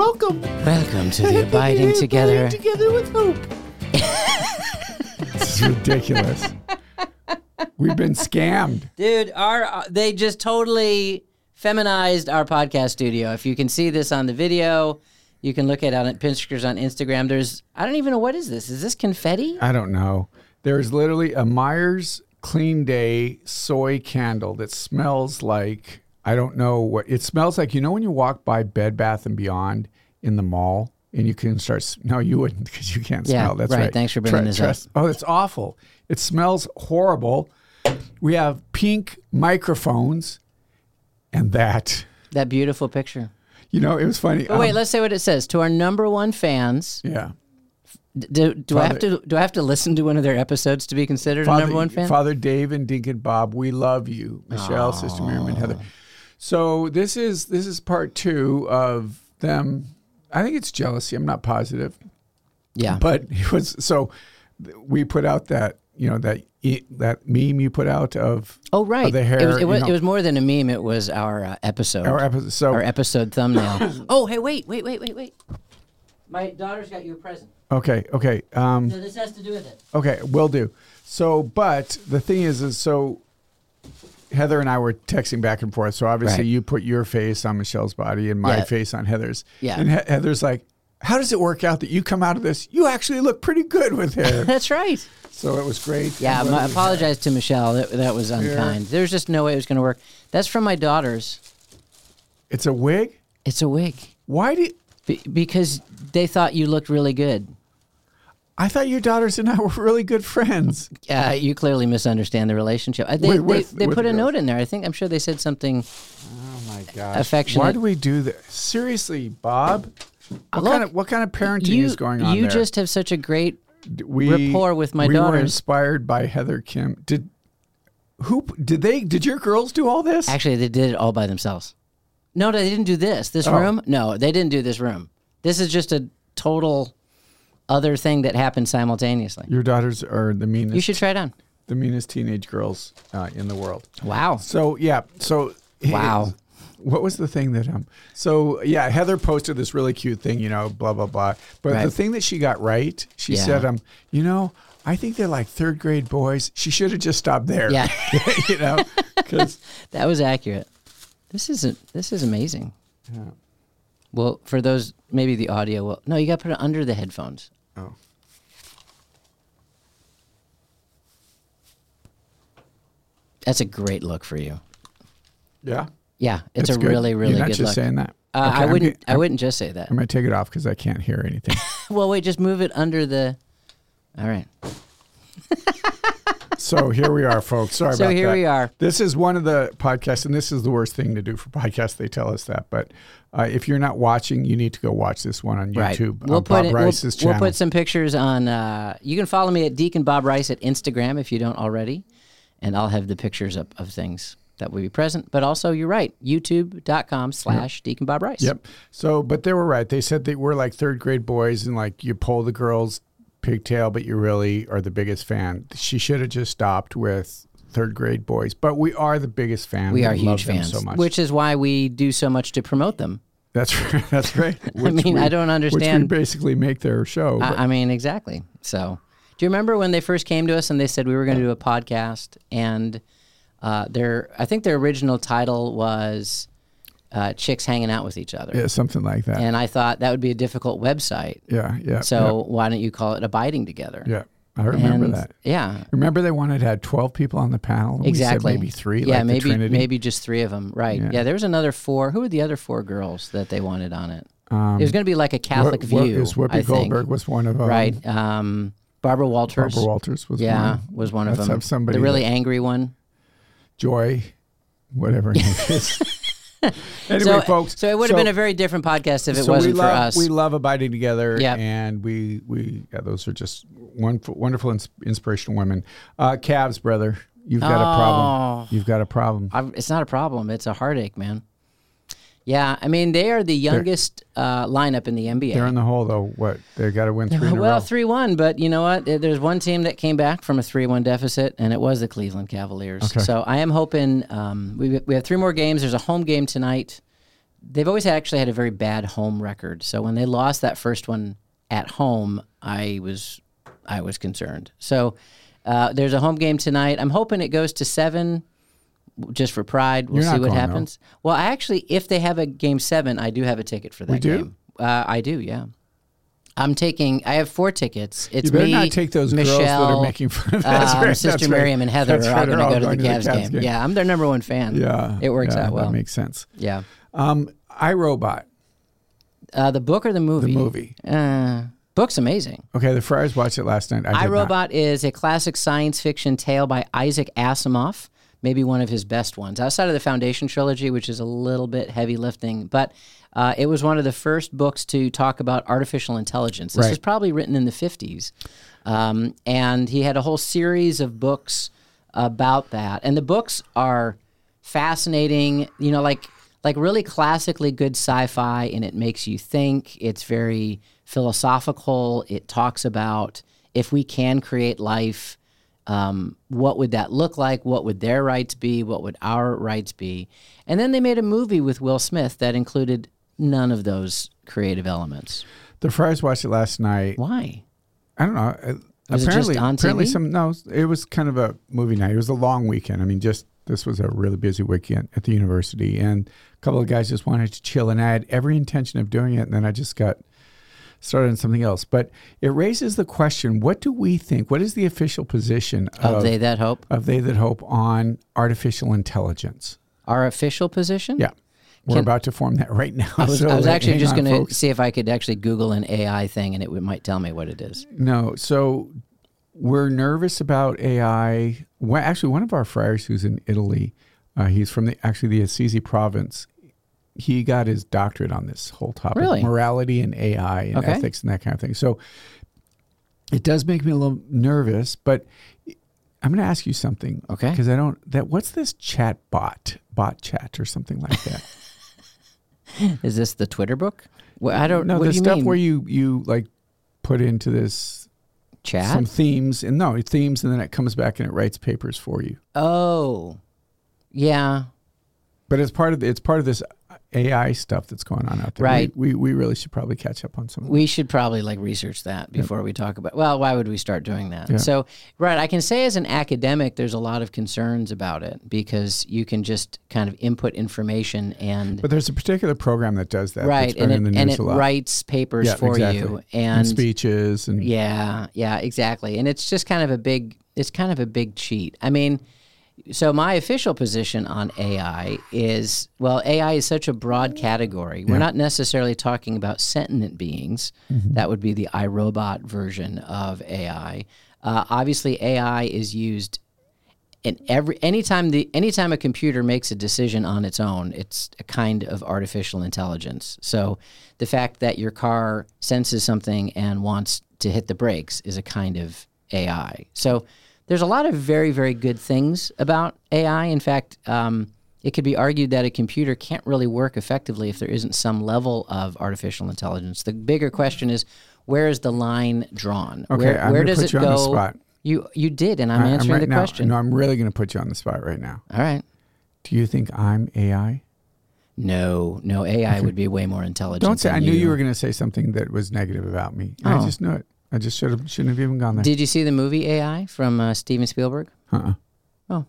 Welcome. Welcome to the Abiding Together. Abiding Together with Hope. This is ridiculous. We've been scammed. Dude, they just totally feminized our podcast studio. If you can see this on the video, you can look at it on Pinstricker's on Instagram. I don't even know, what is this? Is this confetti? I don't know. There's literally a Myers Clean Day soy candle that smells like, I don't know what, it smells like, you know when you walk by Bed Bath & Beyond in the mall? And you can start, no, you wouldn't because you can't smell. That's right. Thanks for bringing this up. Oh, it's awful. It smells horrible. We have pink microphones and that beautiful picture. You know, it was funny. Oh, wait, let's say what it says. To our number one fans. Yeah. Do I have to listen to one of their episodes to be considered a number one fan? Fr. Dave and Dcn. Bob, we love you. Michelle, aww. Sister Miriam, and Heather. So this is part two of them. I think it's jealousy. I'm not positive. Yeah. But it was, so we put out that, you know, that meme you put out of, oh, right, of the hair. It was more than a meme. It was our episode. Our episode. So. Our episode thumbnail. Oh, hey, wait. My daughter's got you a present. Okay. So this has to do with it. Okay, will do. So, but the thing is Heather and I were texting back and forth. So obviously you put your face on Michelle's body and my face on Heather's. Yeah. And Heather's like, how does it work out that you come out of this? You actually look pretty good with hair. That's right. So it was great. Yeah, I apologize to Michelle. That was unkind. Yeah. There's just no way it was going to work. That's from my daughter's. It's a wig? It's a wig. Why did... Because they thought you looked really good. I thought your daughters and I were really good friends. Yeah, you clearly misunderstand the relationship. They put a note in there. I'm sure they said something. Oh my gosh! Affectionate. Why do we do that? Seriously, Bob. What kind of parenting is going on? You just have such a great rapport with my daughters. We were inspired by Heather Kim. Did your girls do all this? Actually, they did it all by themselves. No, they didn't do this. This room? No, they didn't do this room. This is just a total other thing that happened simultaneously. Your daughters are the meanest. You should try it on. The meanest teenage girls in the world. Wow. So, yeah. So, wow. What was the thing that, Heather posted this really cute thing, you know, blah, blah, blah. But the thing that she got right, she said, you know, I think they're like third grade boys. She should have just stopped there. Yeah. You know, because that was accurate. This is amazing. Yeah. Well, for those, maybe the audio will... No, you got to put it under the headphones. Oh. That's a great look for you. Yeah? Yeah, it's a good. Really, really good look. You're not just saying that. Okay, I wouldn't just say that. I'm going to take it off because I can't hear anything. Well, wait, just move it under the... All right. So here we are, folks. Sorry about that. So here we are. This is one of the podcasts, and this is the worst thing to do for podcasts. They tell us that. But if you're not watching, you need to go watch this one on YouTube. We'll put Bob Rice's channel. We'll put some pictures on. You can follow me at Dcn. Bob Rice at Instagram if you don't already. And I'll have the pictures up of things that will be present. But also, you're right, youtube.com/Dcn Bob Rice. Yep. So, but they were right. They said they were like third grade boys and like you pull the girls pigtail, but you really are the biggest fan. She should have just stopped with third grade boys, but we are the biggest fan. We are huge fans, so much. Which is why we do so much to promote them. That's right. I mean, I don't understand. Which we basically make their show. I mean, exactly. So, do you remember when they first came to us and they said we were going to do a podcast? And I think their original title was Chicks Hanging Out with Each Other. Yeah, something like that. And I thought that would be a difficult website. Yeah. So why don't you call it Abiding Together? Yeah, I remember that. Yeah. Remember they wanted to have 12 people on the panel? Exactly. We said maybe three, yeah, like maybe, the Trinity. Maybe just three of them, right. Yeah, there was another four. Who were the other four girls that they wanted on it? It was going to be like a Catholic View, I think. Goldberg was one of them. Right. Barbara Walters. Was one. Yeah, was one of them. Somebody the really angry one. Joy, whatever her name is. Anyway, folks. So it would have been a very different podcast if it wasn't for us. We love Abiding Together, and we those are just wonderful, inspirational women. Calves, brother, you've got a problem. You've got a problem. It's not a problem. It's a heartache, man. Yeah, I mean, they are the youngest lineup in the NBA. They're in the hole, though. What? They've got to win three in a row. Well, 3-1, but you know what? There's one team that came back from a 3-1 deficit, and it was the Cleveland Cavaliers. Okay. So I am hoping we have three more games. There's a home game tonight they've always actually had a very bad home record. So when they lost that first one at home, I was concerned. So there's a home game tonight. I'm hoping it goes to 7, just for pride. We'll see what happens. Out. Well, I actually, if they have a game 7, I do have a ticket for that game. I do, yeah. I have 4 tickets. It's you better me, not take those Michelle, girls that are making fun of us. Right, Sister Miriam and Heather are all going to the Cavs game. Yeah, I'm their number one fan. Yeah, it works out well. That makes sense. Yeah. iRobot. The book or the movie? The movie. Book's amazing. Okay, the Friars watched it last night. iRobot is a classic science fiction tale by Isaac Asimov, maybe one of his best ones, outside of the Foundation trilogy, which is a little bit heavy lifting, but... it was one of the first books to talk about artificial intelligence. This was probably written in the 50s. And he had a whole series of books about that. And the books are fascinating, you know, like really classically good sci-fi, and it makes you think. It's very philosophical. It talks about if we can create life, what would that look like? What would their rights be? What would our rights be? And then they made a movie with Will Smith that included none of those creative elements. The Friars watched it last night. Why? I don't know. Was apparently, it just on TV? No, it was kind of a movie night. It was a long weekend. I mean, this was a really busy weekend at the university, and a couple of guys just wanted to chill, and I had every intention of doing it, and then I just got started on something else. But it raises the question, what do we think? What is the official position of They That Hope? Of They That Hope on artificial intelligence? Our official position? Yeah. We're about to form that right now. I was actually just going to see if I could actually Google an AI thing, and it might tell me what it is. No. So we're nervous about AI. Well, actually, one of our friars who's in Italy, he's from the Assisi province. He got his doctorate on this whole topic, morality and AI and ethics and that kind of thing. So it does make me a little nervous, but I'm going to ask you something. Okay. Because what's this chat bot chat or something like that? Is this the Twitter book? Well, I don't know. No, the stuff where you like put into this chat, some themes and then it comes back and it writes papers for you. Oh, yeah. But it's part of this AI stuff that's going on out there. Right. We really should probably catch up on some of that. We should probably research that before we talk about it. Well, why would we start doing that? Yeah. So, I can say as an academic, there's a lot of concerns about it because you can just kind of input information and... But there's a particular program that does that. Right. And it writes papers for you. And speeches. And yeah, exactly. And it's just kind of a big cheat. I mean... So my official position on AI is, AI is such a broad category. We're not necessarily talking about sentient beings. Mm-hmm. That would be the iRobot version of AI. Obviously, AI is used in anytime a computer makes a decision on its own, it's a kind of artificial intelligence. So the fact that your car senses something and wants to hit the brakes is a kind of AI. So... There's a lot of very, very good things about AI. In fact, it could be argued that a computer can't really work effectively if there isn't some level of artificial intelligence. The bigger question is, where is the line drawn? Okay, where does it go? I'm going to put you on the spot. You did, and I'm answering the question. No, I'm really going to put you on the spot right now. All right. Do you think I'm AI? No, AI would be way more intelligent. Don't say. I knew you were going to say something that was negative about me. Oh. I just knew it. I just shouldn't have even gone there. Did you see the movie AI from Steven Spielberg? Uh-uh. Oh.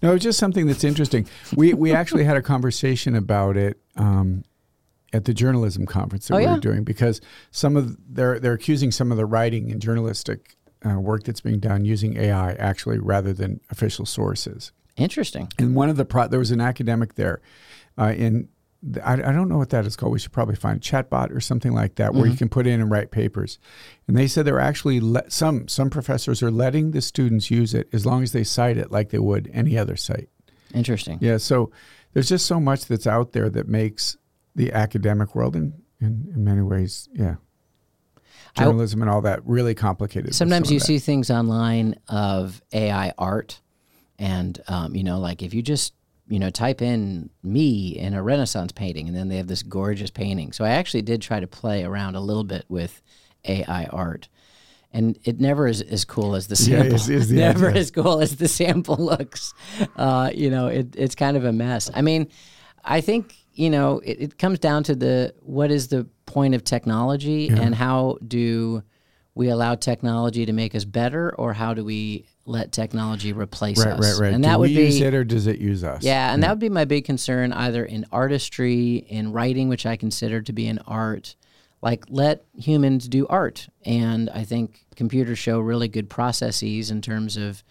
No, it's just something that's interesting. We actually had a conversation about it at the journalism conference that were doing, because they're accusing some of the writing and journalistic work that's being done using AI actually rather than official sources. Interesting. And one of the there was an academic there in I don't know what that is called. We should probably find chatbot or something like that, where you can put in and write papers. And they said they're actually some professors are letting the students use it as long as they cite it like they would any other site. Interesting. Yeah. So there's just so much that's out there that makes the academic world in many ways, journalism and all that really complicated. Sometimes you see things online of AI art, and if you just type in me in a Renaissance painting, and then they have this gorgeous painting. So I actually did try to play around a little bit with AI art, and it never is as cool as the sample. As cool as the sample looks. It's kind of a mess. I mean, I think you know, it comes down to what is the point of technology, yeah, and how do we allow technology to make us better, or how do we let technology replace us? Right. And that would be, use it or does it use us? Yeah, and that would be my big concern, either in artistry, in writing, which I consider to be an art. Like, let humans do art. And I think computers show really good processes in terms of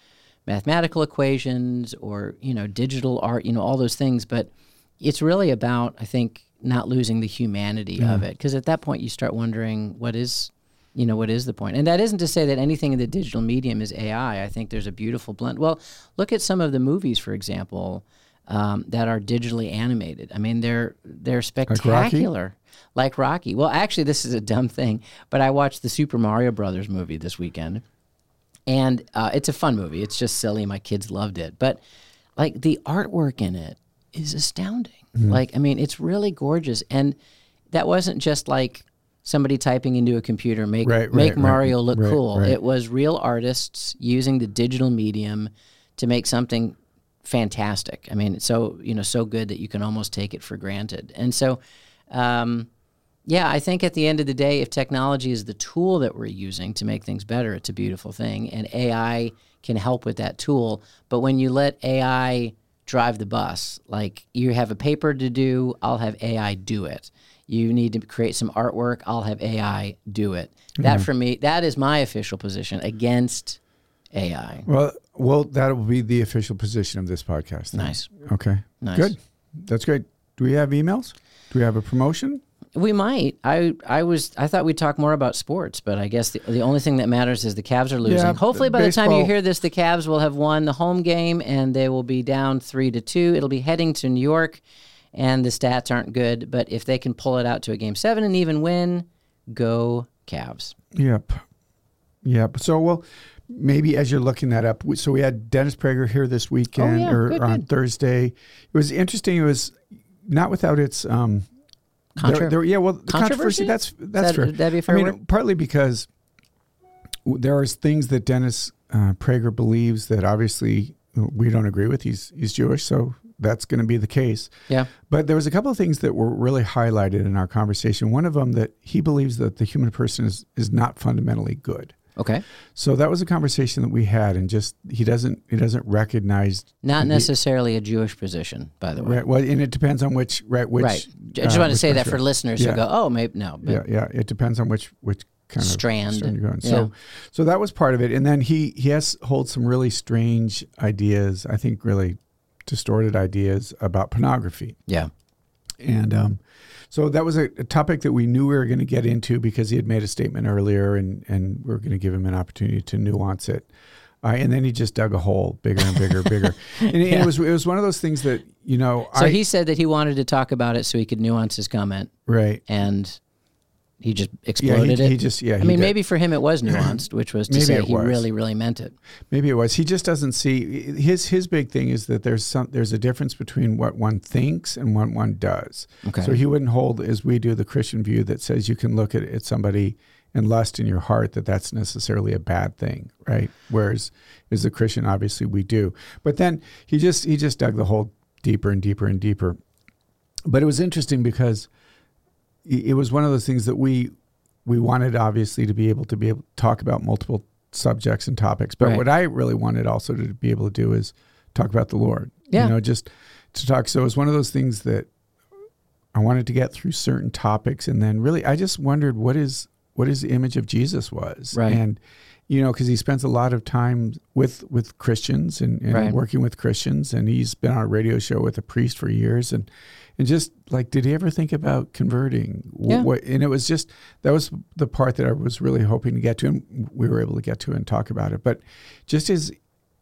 mathematical equations or, you know, digital art, you know, all those things. But it's really about, I think, not losing the humanity of it. Because at that point, you start wondering what is the point? And that isn't to say that anything in the digital medium is AI. I think there's a beautiful blend. Well, look at some of the movies, for example, that are digitally animated. I mean, they're spectacular. Like Rocky. Well, actually, this is a dumb thing, but I watched the Super Mario Brothers movie this weekend, and it's a fun movie. It's just silly. My kids loved it. But, like, the artwork in it is astounding. Mm-hmm. Like, I mean, it's really gorgeous. And that wasn't just, like, somebody typing into a computer, make Mario look cool. Right. It was real artists using the digital medium to make something fantastic. I mean, it's so good that you can almost take it for granted. And so, I think at the end of the day, if technology is the tool that we're using to make things better, it's a beautiful thing. And AI can help with that tool. But when you let AI drive the bus, like, you have a paper to do, I'll have AI do it. You need to create some artwork, I'll have AI do it. That, for me, that is my official position against AI. Well, that will be the official position of this podcast. Then. Nice. Okay. Nice. Good. That's great. Do we have emails? Do we have a promotion? We might. I thought we'd talk more about sports, but I guess the only thing that matters is the Cavs are losing. Yeah, hopefully by the time you hear this, the Cavs will have won the home game, and they will be down 3-2. It'll be heading to New York. And the stats aren't good, but if they can pull it out to a Game 7 and even win, go Cavs. Yep. So, well, maybe as you're looking that up, so we had Dennis Prager here this weekend on Thursday. It was interesting. It was not without its controversy. That's fair. That'd be a fair word? Partly because there are things that Dennis Prager believes that obviously we don't agree with. He's Jewish, so that's going to be the case. Yeah. But there was a couple of things that were really highlighted in our conversation. One of them, that he believes that the human person is not fundamentally good. Okay. So that was a conversation that we had, and just he doesn't recognize necessarily a Jewish position, by the way. Right. Well, and it depends on which. Right. I just want to say that for listeners who go, oh, maybe no. But yeah. It depends on which kind of strand you're going. Yeah. So that was part of it, and then he holds some really strange ideas. I think really distorted ideas about pornography. Yeah. And so that was a topic that we knew we were going to get into, because he had made a statement earlier, and we were going to give him an opportunity to nuance it. And then he just dug a hole bigger and bigger and bigger. And it was one of those things that, you know. So he said that he wanted to talk about it so he could nuance his comment. Right. And he just exploded it. Maybe for him it was nuanced, which was to say he really, really meant it. Maybe it was. He just doesn't see. His big thing is that there's a difference between what one thinks and what one does. Okay. So he wouldn't hold, as we do, the Christian view that says you can look at somebody and lust in your heart, that's necessarily a bad thing, right? Whereas as a Christian, obviously we do. But then he just dug the hole deeper and deeper and deeper. But it was interesting because it was one of those things that we wanted, obviously, to be able to talk about multiple subjects and topics. But what I really wanted also to be able to do is talk about the Lord. Yeah. You know, just to talk. So it was one of those things that I wanted to get through certain topics, and then really I just wondered what his image of Jesus was. Right. And, you know, because he spends a lot of time with Christians and working with Christians, and he's been on a radio show with a priest for years, and just like, did he ever think about converting? Yeah. And it was just, that was the part that I was really hoping to get to, and we were able to get to and talk about it. But just as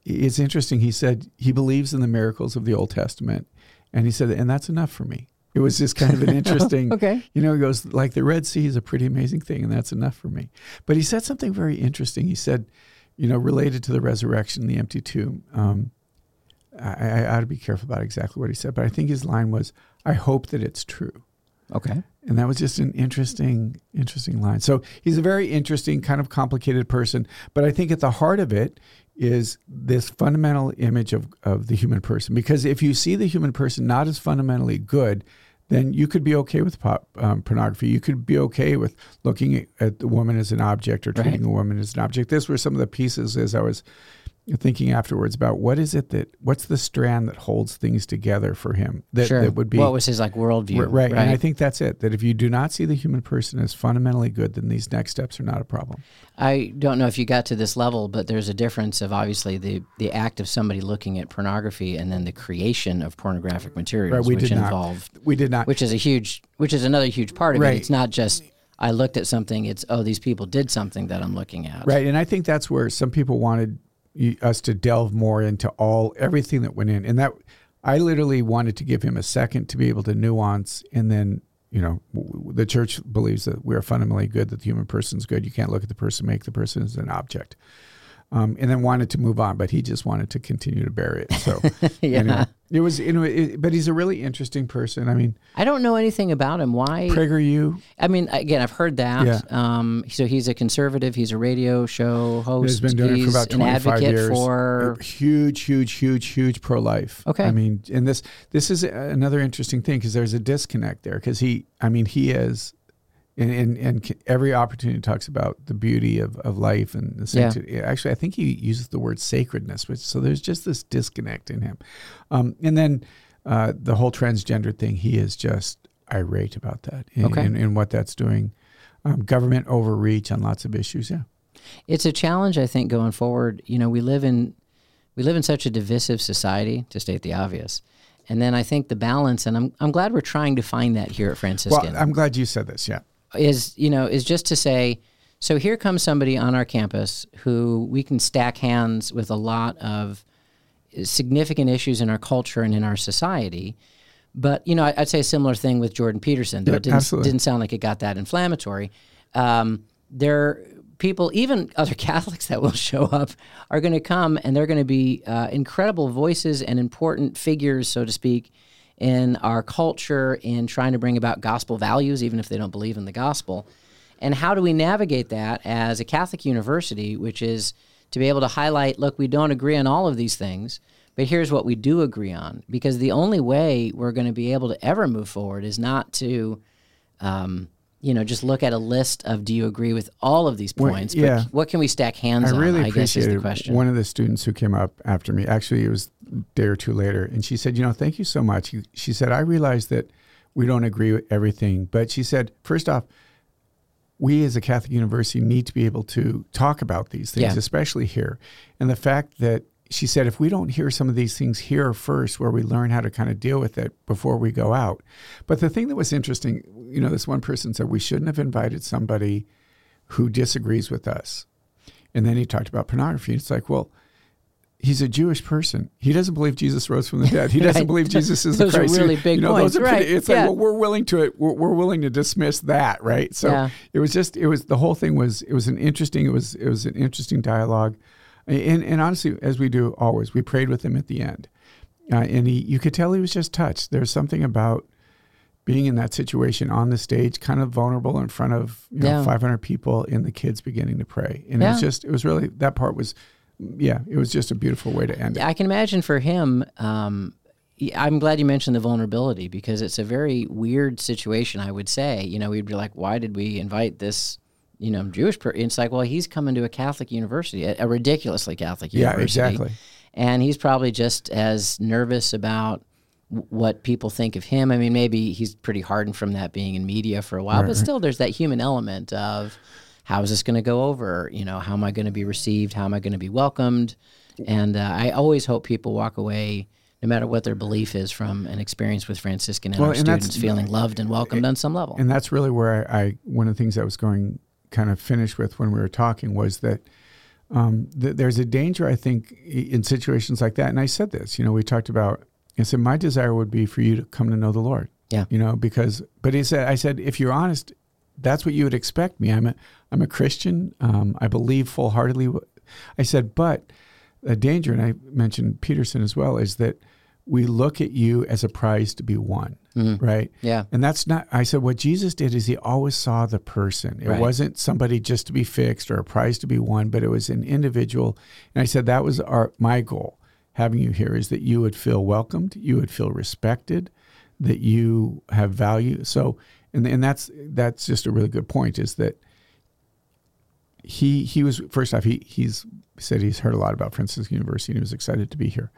it's interesting, he said he believes in the miracles of the Old Testament, and he said, and that's enough for me. It was just kind of an interesting, you know, he goes, like, the Red Sea is a pretty amazing thing, and that's enough for me. But he said something very interesting. He said, you know, related to the resurrection, the empty tomb, I ought to be careful about exactly what he said, but I think his line was, I hope that it's true. Okay. And that was just an interesting line. So he's a very interesting, kind of complicated person, but I think at the heart of it is this fundamental image of the human person. Because if you see the human person not as fundamentally good, then you could be okay with pornography. You could be okay with looking at the woman as an object or treating a woman as an object. Those were some of the pieces as I was thinking afterwards about what's the strand that holds things together for him that would be. What was his worldview? Right. And I think that's it, that if you do not see the human person as fundamentally good, then these next steps are not a problem. I don't know if you got to this level, but there's a difference of obviously the act of somebody looking at pornography and then the creation of pornographic materials, which is another huge part of it. It's not just I looked at something, it's, oh, these people did something that I'm looking at. Right, and I think that's where some people wanted us to delve more into everything that went in. And that I literally wanted to give him a second to be able to nuance. And then, the church believes that we're fundamentally good, that the human person's good. You can't look at the person, make the person as an object. And then wanted to move on, but he just wanted to continue to bury it. So Anyway, it was, but he's a really interesting person. I mean, I don't know anything about him. Why? Prager U. I mean, again, I've heard that. Yeah. So he's a conservative. He's a radio show host. He's been doing it for about 25 years. Huge pro-life. Okay. I mean, and this is another interesting thing because there's a disconnect there because he is. And every opportunity talks about the beauty of life and the sanctity. Actually, I think he uses the word sacredness, so there's just this disconnect in him. And then the whole transgender thing, he is just irate about that and what that's doing. Government overreach on lots of issues, yeah. It's a challenge, I think, going forward. We live in such a divisive society, to state the obvious. And then I think the balance, and I'm glad we're trying to find that here at Franciscan. Well, I'm glad you said this, yeah. Is just to say, so here comes somebody on our campus who we can stack hands with a lot of significant issues in our culture and in our society. But, I'd say a similar thing with Jordan Peterson, though it didn't sound like it got that inflammatory. There people, even other Catholics that will show up, are going to come and they're going to be incredible voices and important figures, so to speak, in our culture, in trying to bring about gospel values, even if they don't believe in the gospel. And how do we navigate that as a Catholic university, which is to be able to highlight, look, we don't agree on all of these things, but here's what we do agree on. Because the only way we're going to be able to ever move forward is not to, just look at a list of, do you agree with all of these points? Well, yeah. But what can we stack hands on? I really appreciated is the question. One of the students who came up after me, actually it was a day or two later, and she said, thank you so much. She said, I realize that we don't agree with everything, but she said, first off, we as a Catholic university need to be able to talk about these things, especially here. And the fact that she said, if we don't hear some of these things here first, where we learn how to kind of deal with it before we go out. But the thing that was interesting, this one person said, we shouldn't have invited somebody who disagrees with us. And then he talked about pornography. It's like, well, he's a Jewish person. He doesn't believe Jesus rose from the dead. He doesn't believe Jesus is the Christ. Those are really big points, It's like, well, we're willing to dismiss that, right? So it was an interesting dialogue. And honestly, as we do always, we prayed with him at the end. And you could tell he was just touched. There's something about being in that situation on the stage, kind of vulnerable in front of 500 people and the kids beginning to pray. And it was just a beautiful way to end it. I can imagine for him, I'm glad you mentioned the vulnerability because it's a very weird situation, I would say. We'd be like, why did we invite this Jewish person? It's like, well, he's coming to a Catholic university, a ridiculously Catholic university. Yeah, exactly. And he's probably just as nervous about what people think of him. I mean, maybe he's pretty hardened from that being in media for a while, but still there's that human element of how is this going to go over? How am I going to be received? How am I going to be welcomed? And I always hope people walk away, no matter what their belief is, from an experience with Franciscan and our students feeling loved and welcomed on some level. And that's really where I one of the things I was going kind of finished with when we were talking was that there's a danger, I think, in situations like that. And I said this, we talked about, I said, my desire would be for you to come to know the Lord. Yeah. But he said, I said, if you're honest, that's what you would expect me. I'm a Christian. I believe full heartedly. I said, but a danger, and I mentioned Peterson as well, is that we look at you as a prize to be won, right? Yeah. And that's not, I said, what Jesus did is he always saw the person. It wasn't somebody just to be fixed or a prize to be won, but it was an individual. And I said, that was my goal, having you here, is that you would feel welcomed, you would feel respected, that you have value. So, and that's just a really good point, is that he was, first off, he's said he's heard a lot about Franciscan University and he was excited to be here.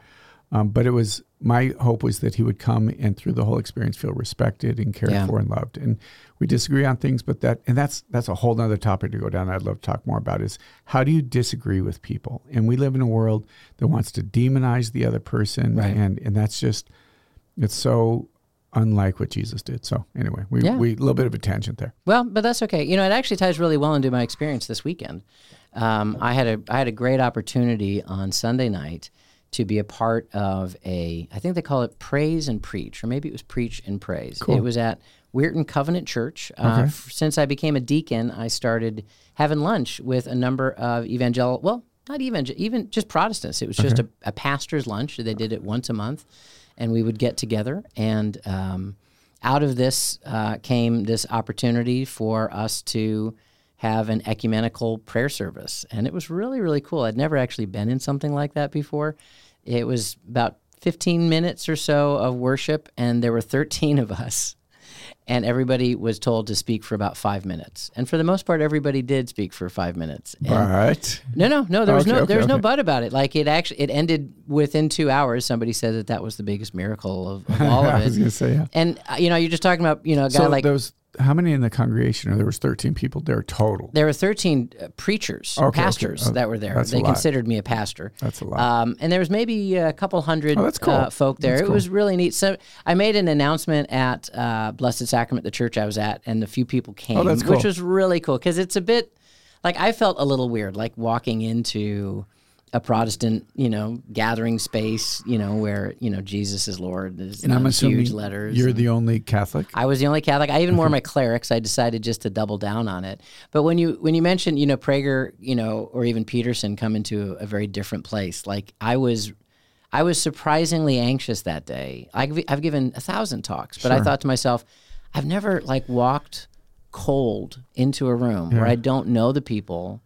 But it was, my hope was that he would come and through the whole experience feel respected and cared for and loved. And we disagree on things, but that's a whole nother topic to go down. I'd love to talk more about is, how do you disagree with people? And we live in a world that wants to demonize the other person. Right. And that's just, it's so unlike what Jesus did. So anyway, we a little bit of a tangent there. Well, but that's okay. You know, it actually ties really well into my experience this weekend. I had a great opportunity on Sunday night to be a part of I think they call it Praise and Preach, or maybe it was Preach and Praise. Cool. It was at Weirton Covenant Church. Okay. Since I became a deacon, I started having lunch with a number of even just Protestants. It was just a pastor's lunch. They did it once a month, and we would get together. And out of this came this opportunity for us to have an ecumenical prayer service. And it was really, really cool. I'd never actually been in something like that before. It was about 15 minutes or so of worship, and there were 13 of us. And everybody was told to speak for about 5 minutes. And for the most part, everybody did speak for 5 minutes. And no but about it. Like, it ended within 2 hours. Somebody said that was the biggest miracle of all of it. I was going to say, yeah. And, you know, you're just talking about, you know, a guy like... How many in the congregation? Or there was 13 people there total. There were 13 preachers, pastors that were there. They considered me a pastor. That's a lot. And there was maybe a couple hundred folk there. It was really neat. So I made an announcement at Blessed Sacrament, the church I was at, and a few people came, which was really cool, because it's a bit like, I felt a little weird, like walking into a Protestant, you know, gathering space, you know, where, you know, Jesus is Lord. And I'm assuming huge letters. You're the only Catholic? I was the only Catholic. I even wore my clerics. I decided just to double down on it. But when you mentioned, you know, Prager, you know, or even Peterson come into a very different place, like I was surprisingly anxious that day. I've given 1,000 talks, but I thought to myself, I've never like walked cold into a room where I don't know the people.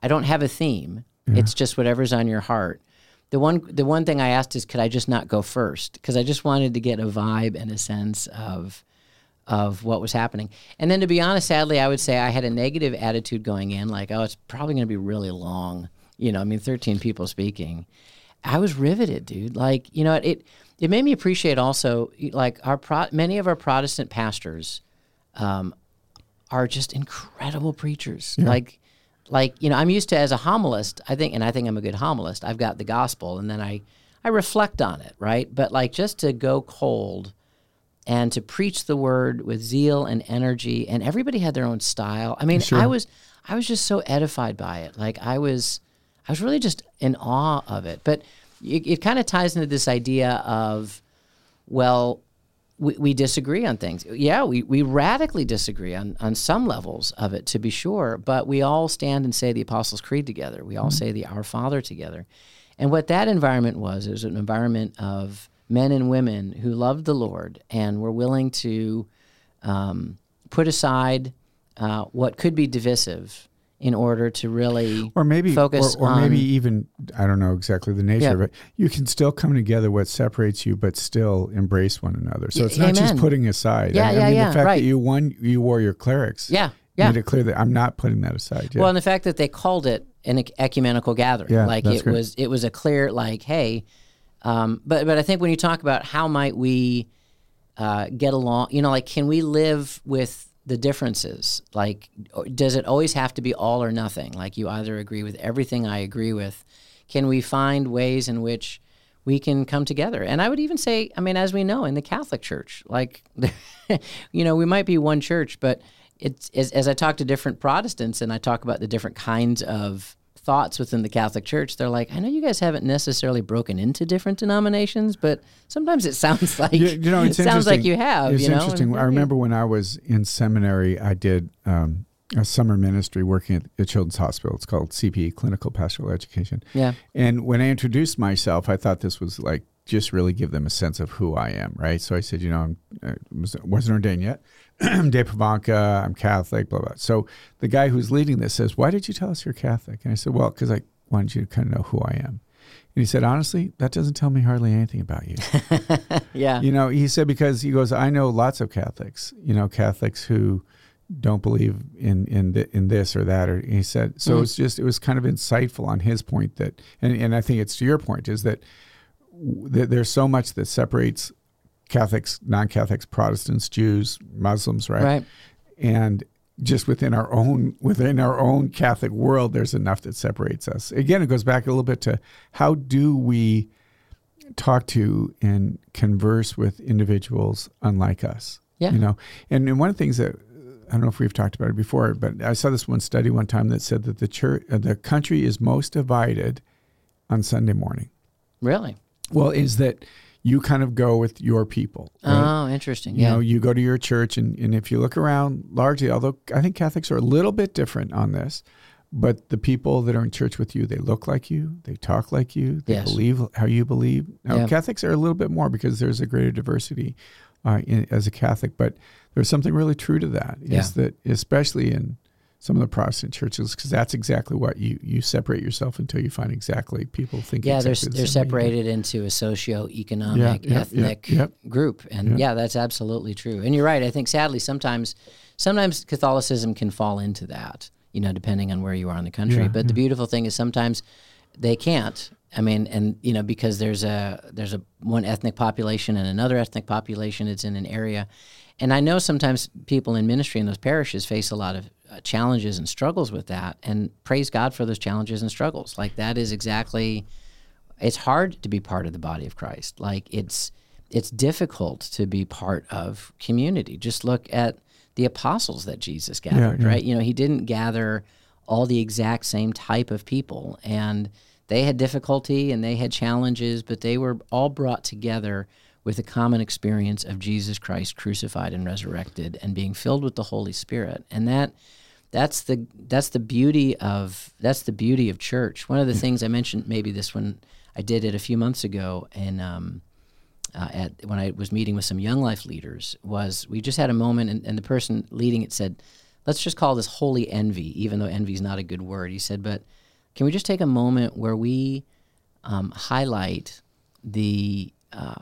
I don't have a theme. Yeah. It's just whatever's on your heart. The one thing I asked is, could I just not go first? Because I just wanted to get a vibe and a sense of what was happening. And then, to be honest, sadly, I would say I had a negative attitude going in, like, oh, it's probably going to be really long. You know, I mean, 13 people speaking. I was riveted, dude. Like, you know, it made me appreciate also, like, many of our Protestant pastors are just incredible preachers. Yeah. Like, you know, I'm used to, as a homilist, I think I'm a good homilist. I've got the gospel, and then I reflect on it, right? But like, just to go cold and to preach the word with zeal and energy, and everybody had their own style. I mean, sure. I was just so edified by it. Like, I was really just in awe of it. But it kind of ties into this idea of, well, we disagree on things. Yeah, we radically disagree on some levels of it, to be sure, but we all stand and say the Apostles' Creed together. We all say the Our Father together. And what that environment was, it was an environment of men and women who loved the Lord and were willing to put aside what could be divisive in order to really focus on... Or maybe even, I don't know exactly the nature of it, you can still come together what separates you, but still embrace one another. So it's not just putting aside. Yeah, the fact that you wore your clerics. Yeah, yeah. Made it clear that I'm not putting that aside. Yeah. Well, and the fact that they called it an ecumenical gathering. Yeah, like, it was a clear, like, hey, but I think when you talk about how might we get along, you know, like, can we live with... the differences, like, does it always have to be all or nothing? Like, you either agree with everything I agree with. Can we find ways in which we can come together? And I would even say, I mean, as we know, in the Catholic Church, like, you know, we might be one church, but it's, as I talk to different Protestants and I talk about the different kinds of thoughts within the Catholic Church, they're like, I know you guys haven't necessarily broken into different denominations, but sometimes it sounds like you know, it sounds like you have. It's interesting. I remember when I was in seminary, I did a summer ministry working at the Children's Hospital. It's called CPE, Clinical Pastoral Education. Yeah. And when I introduced myself, I thought this was like, just really give them a sense of who I am, right? So I said, you know, I wasn't ordained yet. I'm de Pavanka, I'm Catholic, blah, blah. So the guy who's leading this says, why did you tell us you're Catholic? And I said, well, because I wanted you to kind of know who I am. And he said, honestly, that doesn't tell me hardly anything about you. Yeah. You know, he said, because he goes, I know lots of Catholics, you know, Catholics who don't believe in this or that. Or he said, so it's just, it was kind of insightful on his point that, and I think it's to your point, is that there's so much that separates Catholics, non-Catholics, Protestants, Jews, Muslims, right? Right. And just within our own Catholic world, there's enough that separates us. Again, it goes back a little bit to how do we talk to and converse with individuals unlike us? Yeah. You know, and one of the things that, I don't know if we've talked about it before, but I saw this one study one time that said that the country is most divided on Sunday morning. Really? Well, is that you kind of go with your people. Right? Oh, interesting. Yeah. You know, you go to your church, and if you look around largely, although I think Catholics are a little bit different on this, but the people that are in church with you, they look like you, they talk like you, they believe how you believe. Now, Catholics are a little bit more because there's a greater diversity as a Catholic, but there's something really true to that, is that especially in some of the Protestant churches, because that's exactly what you separate yourself until you find exactly people thinking. Yeah, exactly they're separated into a socioeconomic, ethnic group, and that's absolutely true. And you're right. I think sadly sometimes Catholicism can fall into that, you know, depending on where you are in the country. But the beautiful thing is sometimes they can't. I mean, and you know, because there's a one ethnic population and another ethnic population. It's in an area. And I know sometimes people in ministry in those parishes face a lot of challenges and struggles with that, and praise God for those challenges and struggles. Like that is exactly, it's hard to be part of the body of Christ. Like it's difficult to be part of community. Just look at the apostles that Jesus gathered, right? You know, he didn't gather all the exact same type of people, and they had difficulty and they had challenges, but they were all brought together with a common experience of Jesus Christ crucified and resurrected and being filled with the Holy Spirit. And that's the beauty of church. One of the things I mentioned, maybe this one, I did it a few months ago, and when I was meeting with some Young Life leaders, was we just had a moment, and the person leading it said, let's just call this holy envy, even though envy is not a good word. He said, but can we just take a moment where we highlight the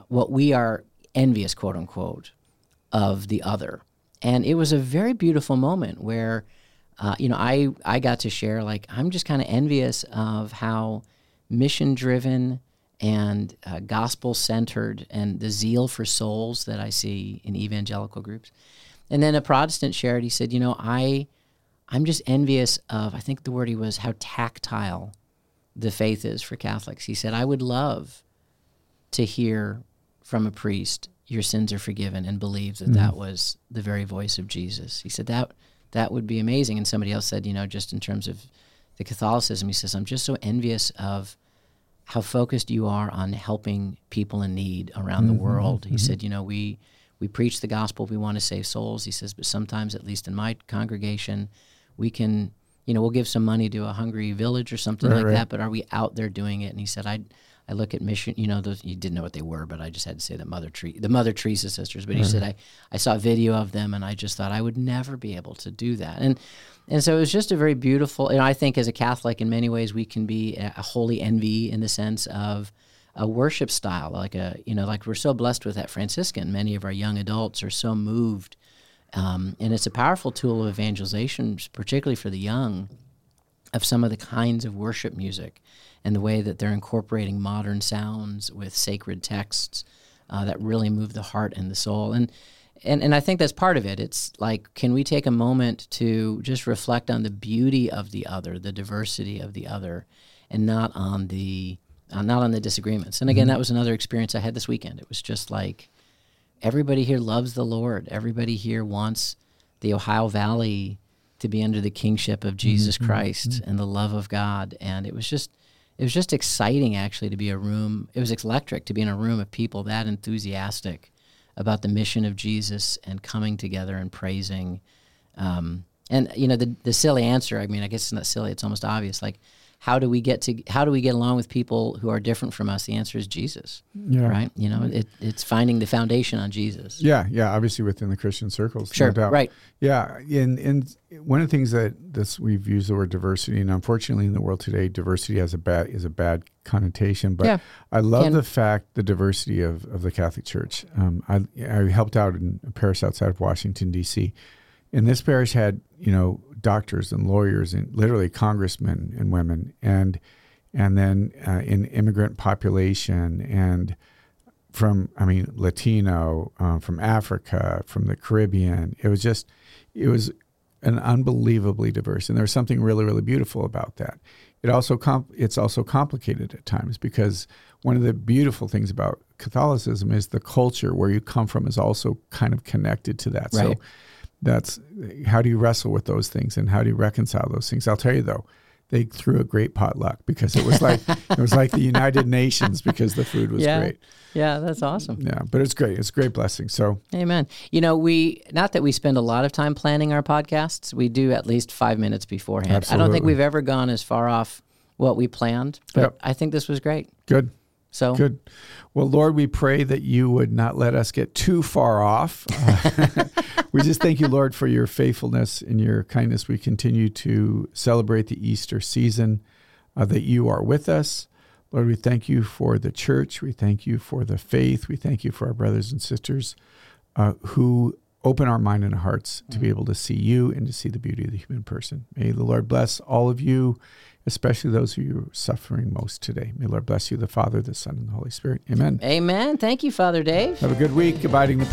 what we are envious, quote unquote, of the other. And it was a very beautiful moment where, you know, I got to share, like, I'm just kind of envious of how mission-driven and gospel-centered and the zeal for souls that I see in evangelical groups. And then a Protestant shared, he said, you know, I'm just envious of, I think the word he was, how tactile the faith is for Catholics. He said, I would love to hear from a priest, your sins are forgiven, and believe that that was the very voice of Jesus. He said that would be amazing. And somebody else said, you know, just in terms of the Catholicism, he says, I'm just so envious of how focused you are on helping people in need around the world. He said, you know, we preach the gospel, we want to save souls. He says, but sometimes, at least in my congregation, we can, you know, we'll give some money to a hungry village or something that, but are we out there doing it? And he said, I look at mission, you know, those, you didn't know what they were, but I just had to say that the Mother Teresa sisters. But he said, I saw a video of them, and I just thought I would never be able to do that. And so it was just a very beautiful, and I think as a Catholic in many ways we can be a holy envy in the sense of a worship style, like a, you know, like we're so blessed with that Franciscan. Many of our young adults are so moved, and it's a powerful tool of evangelization, particularly for the young, of some of the kinds of worship music and the way that they're incorporating modern sounds with sacred texts that really move the heart and the soul. And I think that's part of it. It's like, can we take a moment to just reflect on the beauty of the other, the diversity of the other, and not on the disagreements? And again, that was another experience I had this weekend. It was just like, everybody here loves the Lord. Everybody here wants the Ohio Valley to be under the kingship of Jesus Christ and the love of God. And it was just exciting, actually, to be a room. It was electric to be in a room of people that enthusiastic about the mission of Jesus and coming together and praising. And you know, the silly answer, I mean, I guess it's not silly, it's almost obvious, like, how do we get along with people who are different from us? The answer is Jesus. Yeah. Right? You know, it's finding the foundation on Jesus. Yeah, yeah, obviously within the Christian circles. Sure, no doubt. Right. Yeah, and one of the things we've used the word diversity, and unfortunately in the world today, diversity has a bad connotation, but yeah, I love the fact, the diversity of the Catholic Church. I helped out in a parish outside of Washington, D.C., and this parish had, you know, doctors and lawyers and literally congressmen and women, and then an immigrant population, and Latino, from Africa, from the Caribbean. It was an unbelievably diverse, and there was something really, really beautiful about that. It also it's also complicated at times, because one of the beautiful things about Catholicism is the culture where you come from is also kind of connected to that. Right. So that's how do you wrestle with those things, and how do you reconcile those things? I'll tell you though, they threw a great potluck, because it was like the United Nations, because the food was great. Yeah, that's awesome. Yeah, but it's great. It's a great blessing. So, amen. You know, not that we spend a lot of time planning our podcasts. We do at least 5 minutes beforehand. Absolutely. I don't think we've ever gone as far off what we planned, but I think this was great. Good. So good. Well, Lord, we pray that you would not let us get too far off. We just thank you, Lord, for your faithfulness and your kindness. We continue to celebrate the Easter season, that you are with us. Lord, we thank you for the church. We thank you for the faith. We thank you for our brothers and sisters who open our mind and hearts to be able to see you and to see the beauty of the human person. May the Lord bless all of you, especially those who are suffering most today. May the Lord bless you, the Father, the Son, and the Holy Spirit. Amen. Amen. Thank you, Fr. Dave. Have a good week, abiding the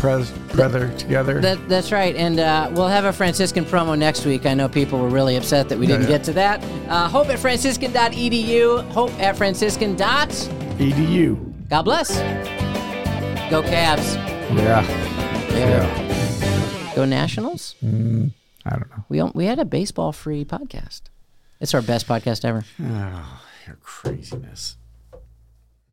brother together. That's right. And we'll have a Franciscan promo next week. I know people were really upset that we didn't get to that. Hope at Franciscan.edu. Hope at Franciscan.edu. God bless. Go Cavs. Yeah. Yeah. Go Nationals? I don't know. We had a baseball-free podcast. It's our best podcast ever. Oh, your craziness.